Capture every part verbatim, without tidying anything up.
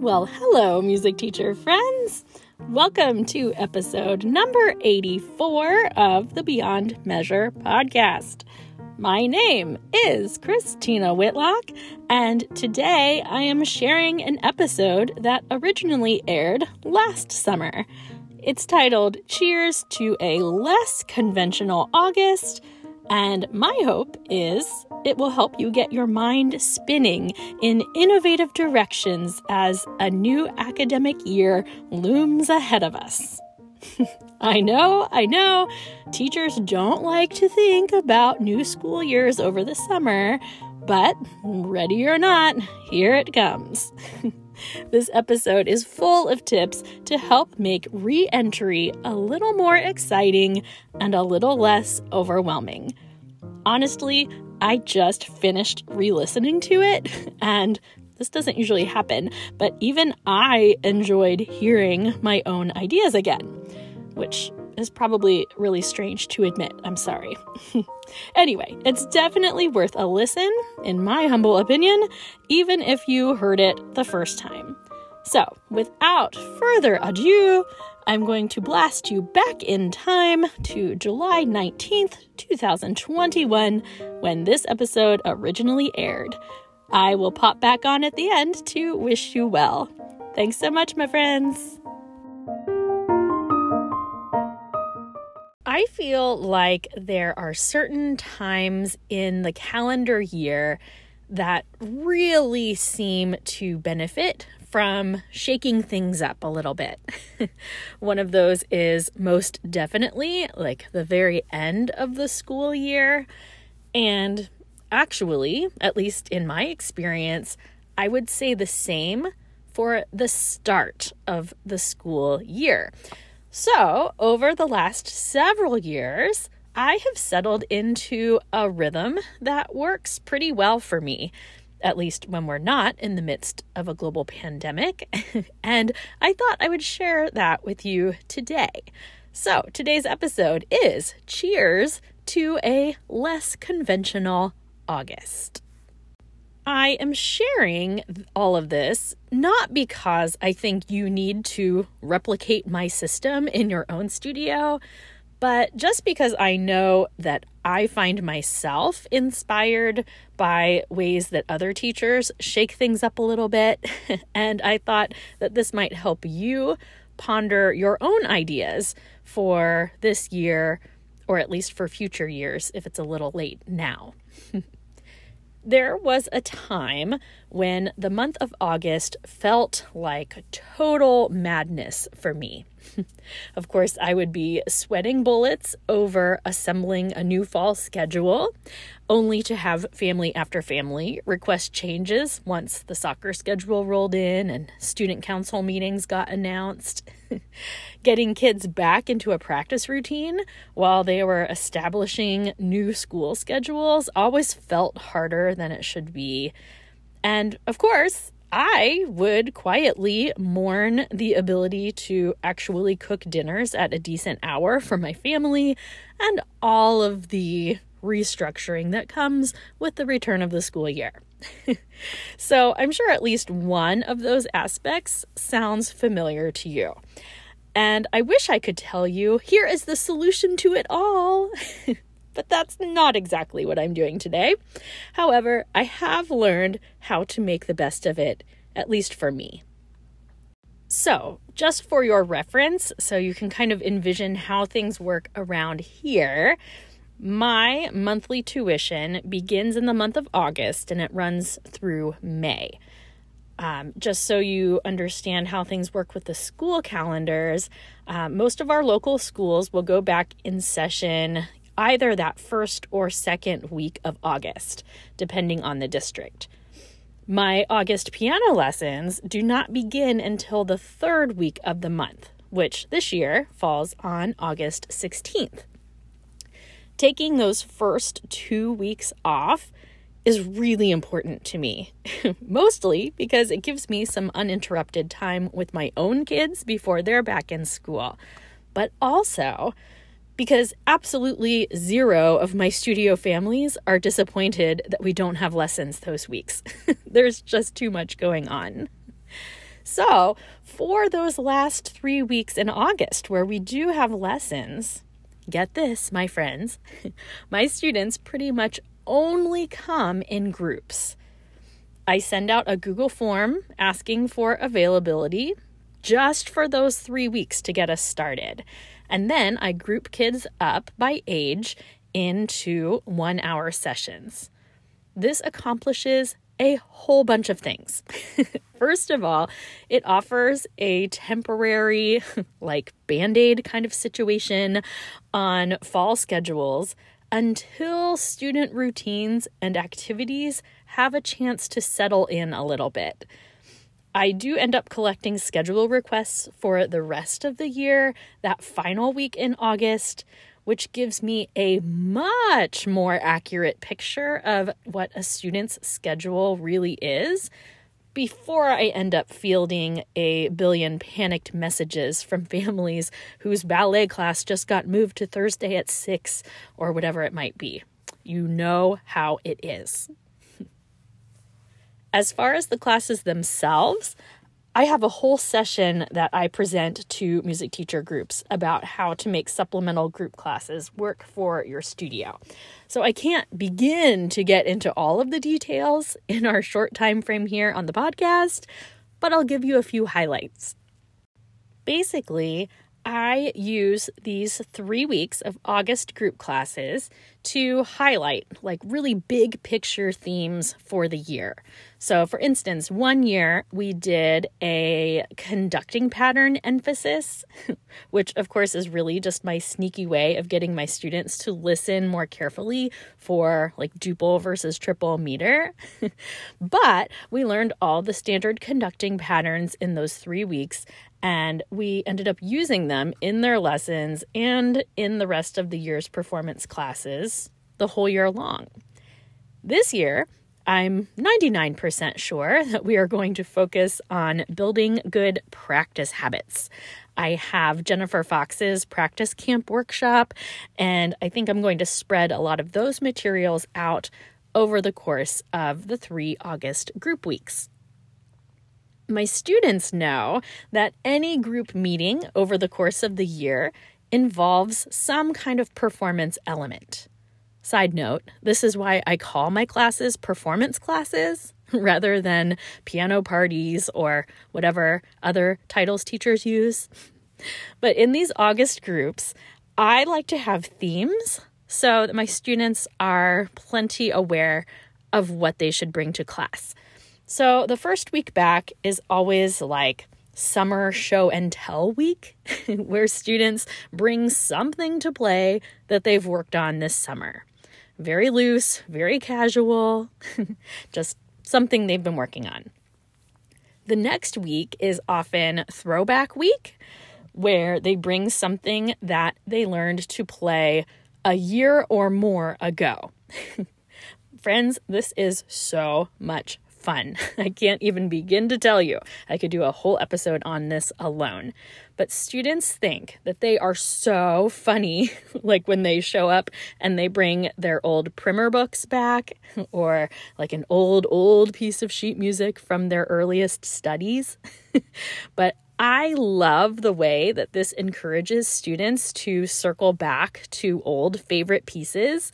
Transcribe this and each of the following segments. Well, hello, music teacher friends. Welcome to episode number eighty-four of the Beyond Measure podcast. My name is Christina Whitlock, and today I am sharing an episode that originally aired last summer. It's titled Cheers to a Less Conventional August, and my hope is it will help you get your mind spinning in innovative directions as a new academic year looms ahead of us. I know, I know, teachers don't like to think about new school years over the summer, but ready or not, here it comes. This episode is full of tips to help make re-entry a little more exciting and a little less overwhelming. Honestly, I just finished re-listening to it, and this doesn't usually happen, but even I enjoyed hearing my own ideas again, which is probably really strange to admit. I'm sorry. Anyway, it's definitely worth a listen, in my humble opinion, even if you heard it the first time. So, without further ado, I'm going to blast you back in time to July nineteenth, twenty twenty-one, when this episode originally aired. I will pop back on at the end to wish you well. Thanks so much, my friends. I feel like there are certain times in the calendar year that really seem to benefit from shaking things up a little bit. One of those is most definitely like the very end of the school year. And actually, at least in my experience, I would say the same for the start of the school year. So, over the last several years, I have settled into a rhythm that works pretty well for me, at least when we're not in the midst of a global pandemic, and I thought I would share that with you today. So, today's episode is Cheers to a Less Conventional August. I am sharing all of this not because I think you need to replicate my system in your own studio, but just because I know that I find myself inspired by ways that other teachers shake things up a little bit, and I thought that this might help you ponder your own ideas for this year, or at least for future years if it's a little late now. There was a time when the month of August felt like total madness for me. Of course, I would be sweating bullets over assembling a new fall schedule, only to have family after family request changes once the soccer schedule rolled in and student council meetings got announced. Getting kids back into a practice routine while they were establishing new school schedules always felt harder than it should be. And of course, I would quietly mourn the ability to actually cook dinners at a decent hour for my family and all of the restructuring that comes with the return of the school year. So I'm sure at least one of those aspects sounds familiar to you. And I wish I could tell you, here is the solution to it all. But that's not exactly what I'm doing today. However, I have learned how to make the best of it, at least for me. So, just for your reference, so you can kind of envision how things work around here, my monthly tuition begins in the month of August and it runs through May. Um, just so you understand how things work with the school calendars, uh, most of our local schools will go back in session either that first or second week of August, depending on the district. My August piano lessons do not begin until the third week of the month, which this year falls on August sixteenth. Taking those first two weeks off is really important to me, mostly because it gives me some uninterrupted time with my own kids before they're back in school, but also because absolutely zero of my studio families are disappointed that we don't have lessons those weeks. There's just too much going on. So for those last three weeks in August where we do have lessons, get this, my friends, my students pretty much only come in groups. I send out a Google form asking for availability just for those three weeks to get us started. And then I group kids up by age into one-hour sessions. This accomplishes a whole bunch of things. First of all, it offers a temporary, like Band-Aid kind of situation on fall schedules until student routines and activities have a chance to settle in a little bit. I do end up collecting schedule requests for the rest of the year, that final week in August, which gives me a much more accurate picture of what a student's schedule really is before I end up fielding a billion panicked messages from families whose ballet class just got moved to Thursday at six or whatever it might be. You know how it is. As far as the classes themselves, I have a whole session that I present to music teacher groups about how to make supplemental group classes work for your studio. So I can't begin to get into all of the details in our short time frame here on the podcast, but I'll give you a few highlights. Basically, I use these three weeks of August group classes to highlight like really big picture themes for the year. So for instance, one year we did a conducting pattern emphasis, which of course is really just my sneaky way of getting my students to listen more carefully for like duple versus triple meter. But we learned all the standard conducting patterns in those three weeks and we ended up using them in their lessons and in the rest of the year's performance classes the whole year long. This year, I'm ninety-nine percent sure that we are going to focus on building good practice habits. I have Jennifer Fox's practice camp workshop, and I think I'm going to spread a lot of those materials out over the course of the three August group weeks. My students know that any group meeting over the course of the year involves some kind of performance element. Side note, this is why I call my classes performance classes rather than piano parties or whatever other titles teachers use. But in these August groups, I like to have themes so that my students are plenty aware of what they should bring to class. So the first week back is always like summer show and tell week, where students bring something to play that they've worked on this summer. Very loose, very casual, just something they've been working on. The next week is often throwback week, where they bring something that they learned to play a year or more ago. Friends, this is so much fun. Fun. I can't even begin to tell you. I could do a whole episode on this alone. But students think that they are so funny, like when they show up and they bring their old primer books back or like an old, old piece of sheet music from their earliest studies. But I love the way that this encourages students to circle back to old favorite pieces.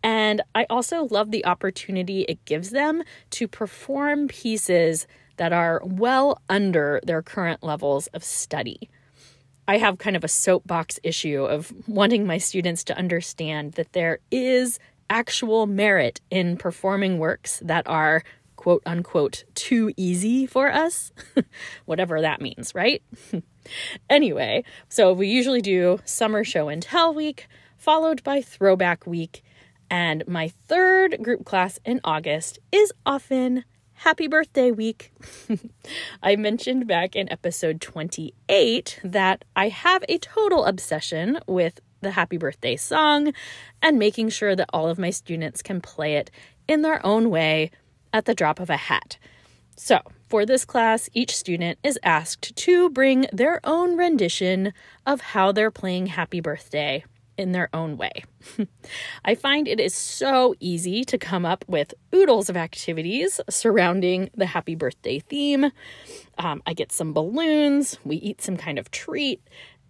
And I also love the opportunity it gives them to perform pieces that are well under their current levels of study. I have kind of a soapbox issue of wanting my students to understand that there is actual merit in performing works that are, quote unquote, too easy for us, whatever that means, right? Anyway, so we usually do summer show and tell week, followed by throwback week. And my third group class in August is often Happy Birthday Week. I mentioned back in episode twenty-eight that I have a total obsession with the Happy Birthday song and making sure that all of my students can play it in their own way at the drop of a hat. So for this class, each student is asked to bring their own rendition of how they're playing Happy Birthday in their own way. I find it is so easy to come up with oodles of activities surrounding the happy birthday theme. Um, I get some balloons, we eat some kind of treat,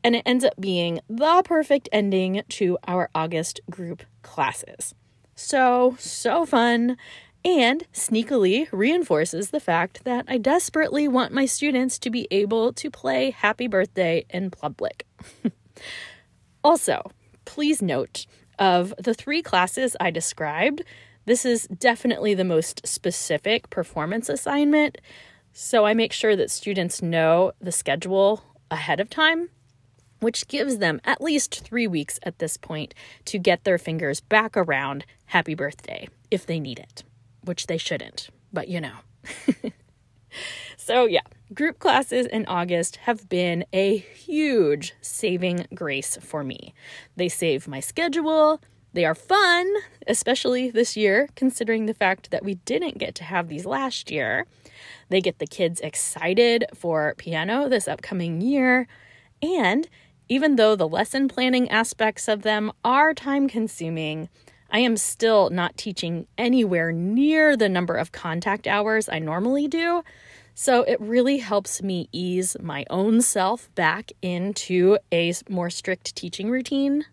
and it ends up being the perfect ending to our August group classes. So, so fun, and sneakily reinforces the fact that I desperately want my students to be able to play Happy Birthday in public. Also, please note, of the three classes I described, this is definitely the most specific performance assignment, so I make sure that students know the schedule ahead of time, which gives them at least three weeks at this point to get their fingers back around Happy Birthday if they need it, which they shouldn't, but you know. So yeah, group classes in August have been a huge saving grace for me. They save my schedule. They are fun, especially this year, considering the fact that we didn't get to have these last year. They get the kids excited for piano this upcoming year. And even though the lesson planning aspects of them are time-consuming, I am still not teaching anywhere near the number of contact hours I normally do. So it really helps me ease my own self back into a more strict teaching routine.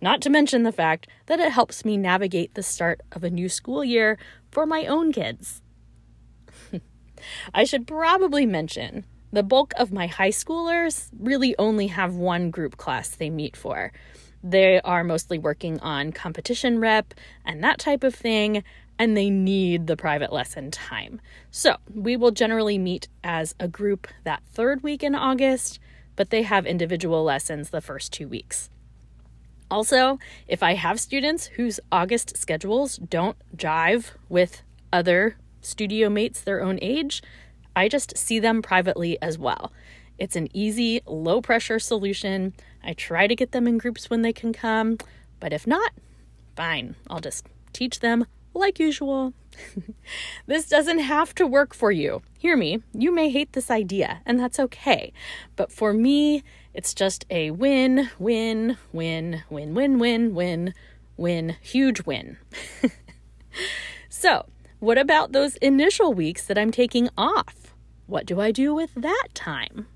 Not to mention the fact that it helps me navigate the start of a new school year for my own kids. I should probably mention the bulk of my high schoolers really only have one group class they meet for. They are mostly working on competition rep and that type of thing, and they need the private lesson time. So we will generally meet as a group that third week in August, but they have individual lessons the first two weeks. Also, if I have students whose August schedules don't jive with other studio mates their own age, I just see them privately as well. It's an easy, low-pressure solution. I try to get them in groups when they can come, but if not, fine. I'll just teach them like usual. This doesn't have to work for you. Hear me. You may hate this idea, and that's okay. But for me, it's just a win, win, win, win, win, win, win, win, huge win. So, what about those initial weeks that I'm taking off? What do I do with that time?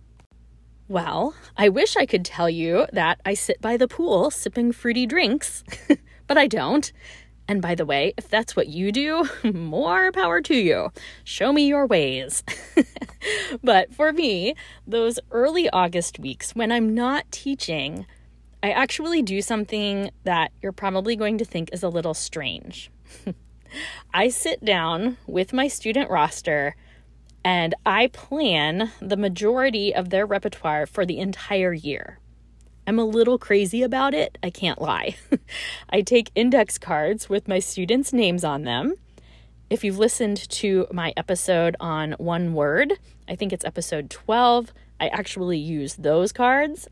Well, I wish I could tell you that I sit by the pool sipping fruity drinks, but I don't. And by the way, if that's what you do, more power to you. Show me your ways. But for me, those early August weeks when I'm not teaching, I actually do something that you're probably going to think is a little strange. I sit down with my student roster and I plan the majority of their repertoire for the entire year. I'm a little crazy about it, I can't lie. I take index cards with my students' names on them. If you've listened to my episode on one word, I think it's episode twelve, I actually use those cards.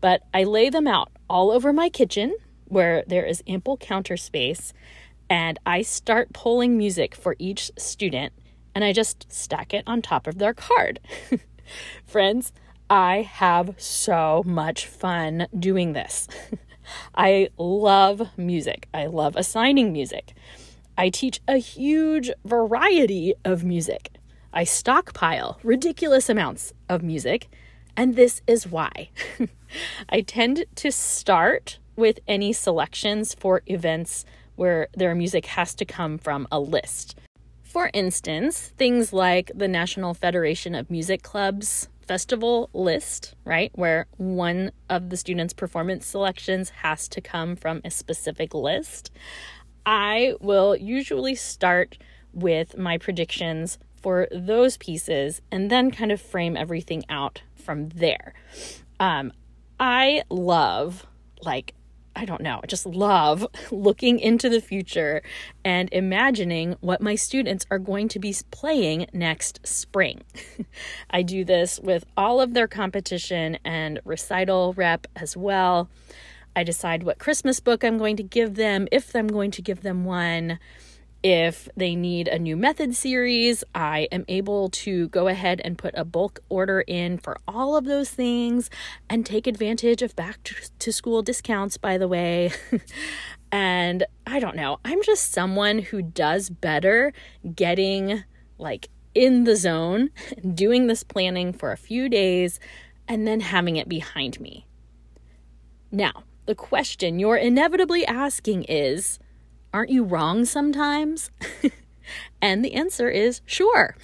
But I lay them out all over my kitchen where there is ample counter space, and I start pulling music for each student, and I just stack it on top of their card. Friends, I have so much fun doing this. I love music. I love assigning music. I teach a huge variety of music. I stockpile ridiculous amounts of music, and this is why. I tend to start with any selections for events where their music has to come from a list. For instance, things like the National Federation of Music Clubs festival list, right, where one of the students' performance selections has to come from a specific list, I will usually start with my predictions for those pieces and then kind of frame everything out from there. Um, I love, like, I don't know, I just love looking into the future and imagining what my students are going to be playing next spring. I do this with all of their competition and recital rep as well. I decide what Christmas book I'm going to give them, if I'm going to give them one. If they need a new method series, I am able to go ahead and put a bulk order in for all of those things and take advantage of back to school discounts, by the way. And I don't know, I'm just someone who does better getting like in the zone, doing this planning for a few days, and then having it behind me. Now, the question you're inevitably asking is, aren't you wrong sometimes? And the answer is sure.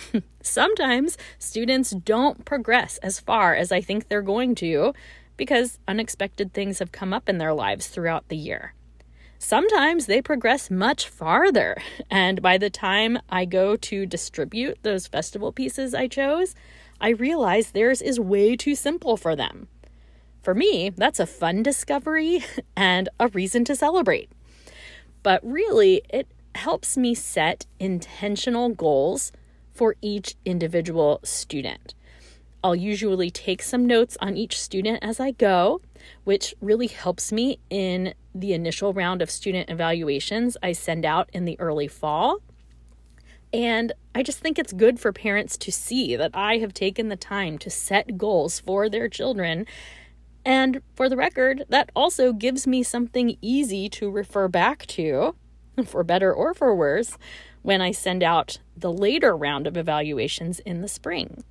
Sometimes students don't progress as far as I think they're going to because unexpected things have come up in their lives throughout the year. Sometimes they progress much farther, and by the time I go to distribute those festival pieces I chose, I realize theirs is way too simple for them. For me, that's a fun discovery and a reason to celebrate. But really, it helps me set intentional goals for each individual student. I'll usually take some notes on each student as I go, which really helps me in the initial round of student evaluations I send out in the early fall. And I just think it's good for parents to see that I have taken the time to set goals for their children. And for the record, that also gives me something easy to refer back to, for better or for worse, when I send out the later round of evaluations in the spring.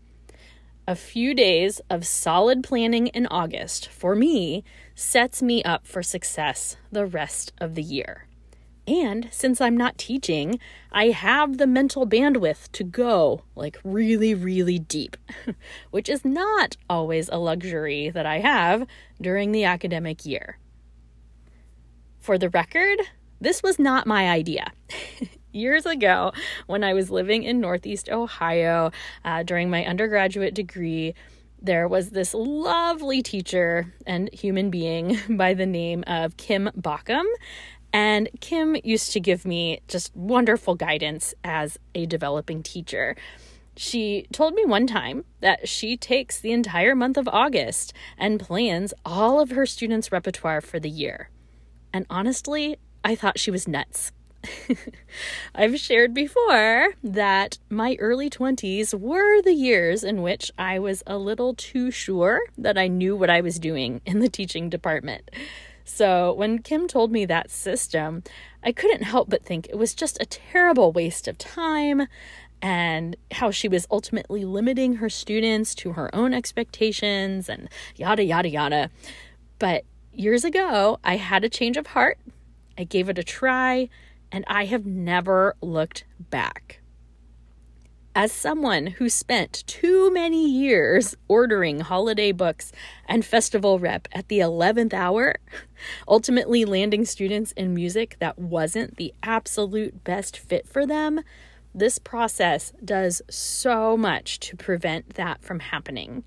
A few days of solid planning in August, for me, sets me up for success the rest of the year. And since I'm not teaching, I have the mental bandwidth to go like really, really deep, which is not always a luxury that I have during the academic year. For the record, this was not my idea. Years ago, when I was living in Northeast Ohio uh, during my undergraduate degree, there was this lovely teacher and human being by the name of Kim Bauckham. And Kim used to give me just wonderful guidance as a developing teacher. She told me one time that she takes the entire month of August and plans all of her students' repertoire for the year. And honestly, I thought she was nuts. I've shared before that my early twenties were the years in which I was a little too sure that I knew what I was doing in the teaching department. So when Kim told me that system, I couldn't help but think it was just a terrible waste of time and how she was ultimately limiting her students to her own expectations and yada, yada, yada. But years ago, I had a change of heart. I gave it a try, and I have never looked back. As someone who spent too many years ordering holiday books and festival rep at the eleventh hour, ultimately landing students in music that wasn't the absolute best fit for them, this process does so much to prevent that from happening.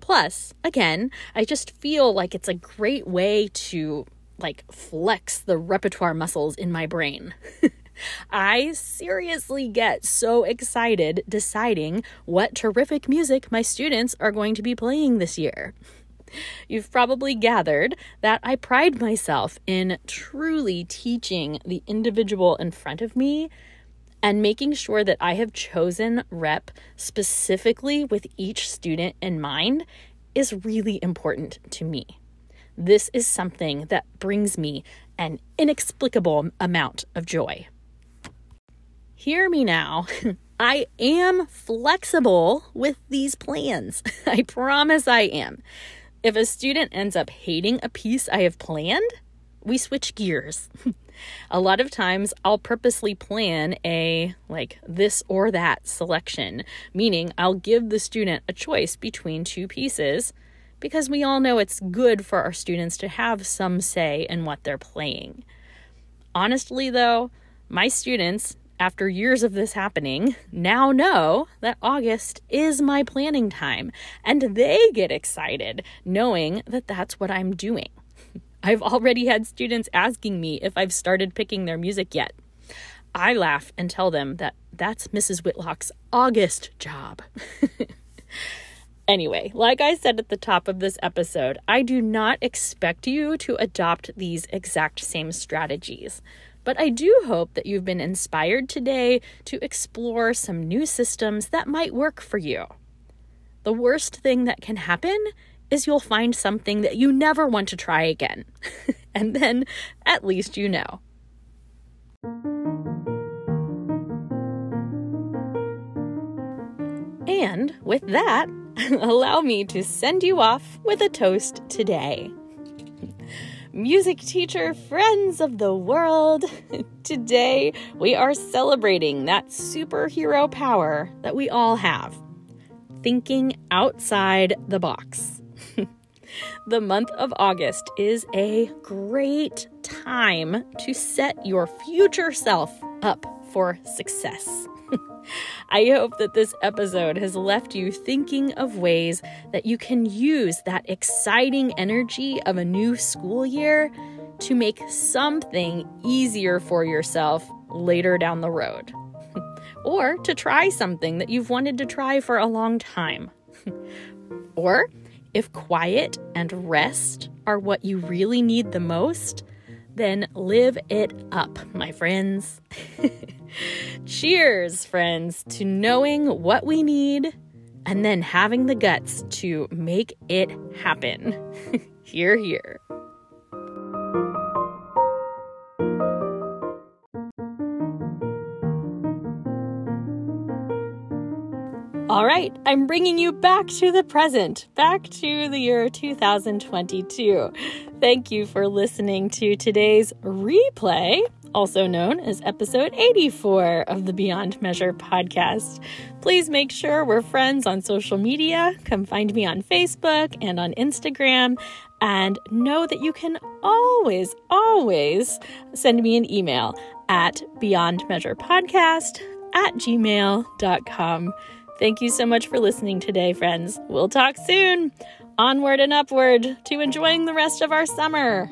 Plus, again, I just feel like it's a great way to like flex the repertoire muscles in my brain. I seriously get so excited deciding what terrific music my students are going to be playing this year. You've probably gathered that I pride myself in truly teaching the individual in front of me and making sure that I have chosen rep specifically with each student in mind is really important to me. This is something that brings me an inexplicable amount of joy. Hear me now. I am flexible with these plans. I promise I am. If a student ends up hating a piece I have planned, we switch gears. A lot of times I'll purposely plan a like this or that selection, meaning I'll give the student a choice between two pieces because we all know it's good for our students to have some say in what they're playing. Honestly, though, my students, after years of this happening, now know that August is my planning time, and they get excited knowing that that's what I'm doing. I've already had students asking me if I've started picking their music yet. I laugh and tell them that that's Missus Whitlock's August job. Anyway, like I said at the top of this episode, I do not expect you to adopt these exact same strategies. But I do hope that you've been inspired today to explore some new systems that might work for you. The worst thing that can happen is you'll find something that you never want to try again. And then at least you know. And with that, allow me to send you off with a toast today. Music teacher friends of the world, today we are celebrating that superhero power that we all have. Thinking outside the box. The month of August is a great time to set your future self up for success. I hope that this episode has left you thinking of ways that you can use that exciting energy of a new school year to make something easier for yourself later down the road, or to try something that you've wanted to try for a long time. Or if quiet and rest are what you really need the most, then live it up, my friends. Cheers, friends, to knowing what we need and then having the guts to make it happen. Hear, hear. All right, I'm bringing you back to the present, back to the year two thousand twenty-two. Thank you for listening to today's replay, also known as episode eighty-four of the Beyond Measure podcast. Please make sure we're friends on social media. Come find me on Facebook and on Instagram. And know that you can always, always send me an email at beyond measure podcast at gmail dot com. Thank you so much for listening today, friends. We'll talk soon. Onward and upward to enjoying the rest of our summer.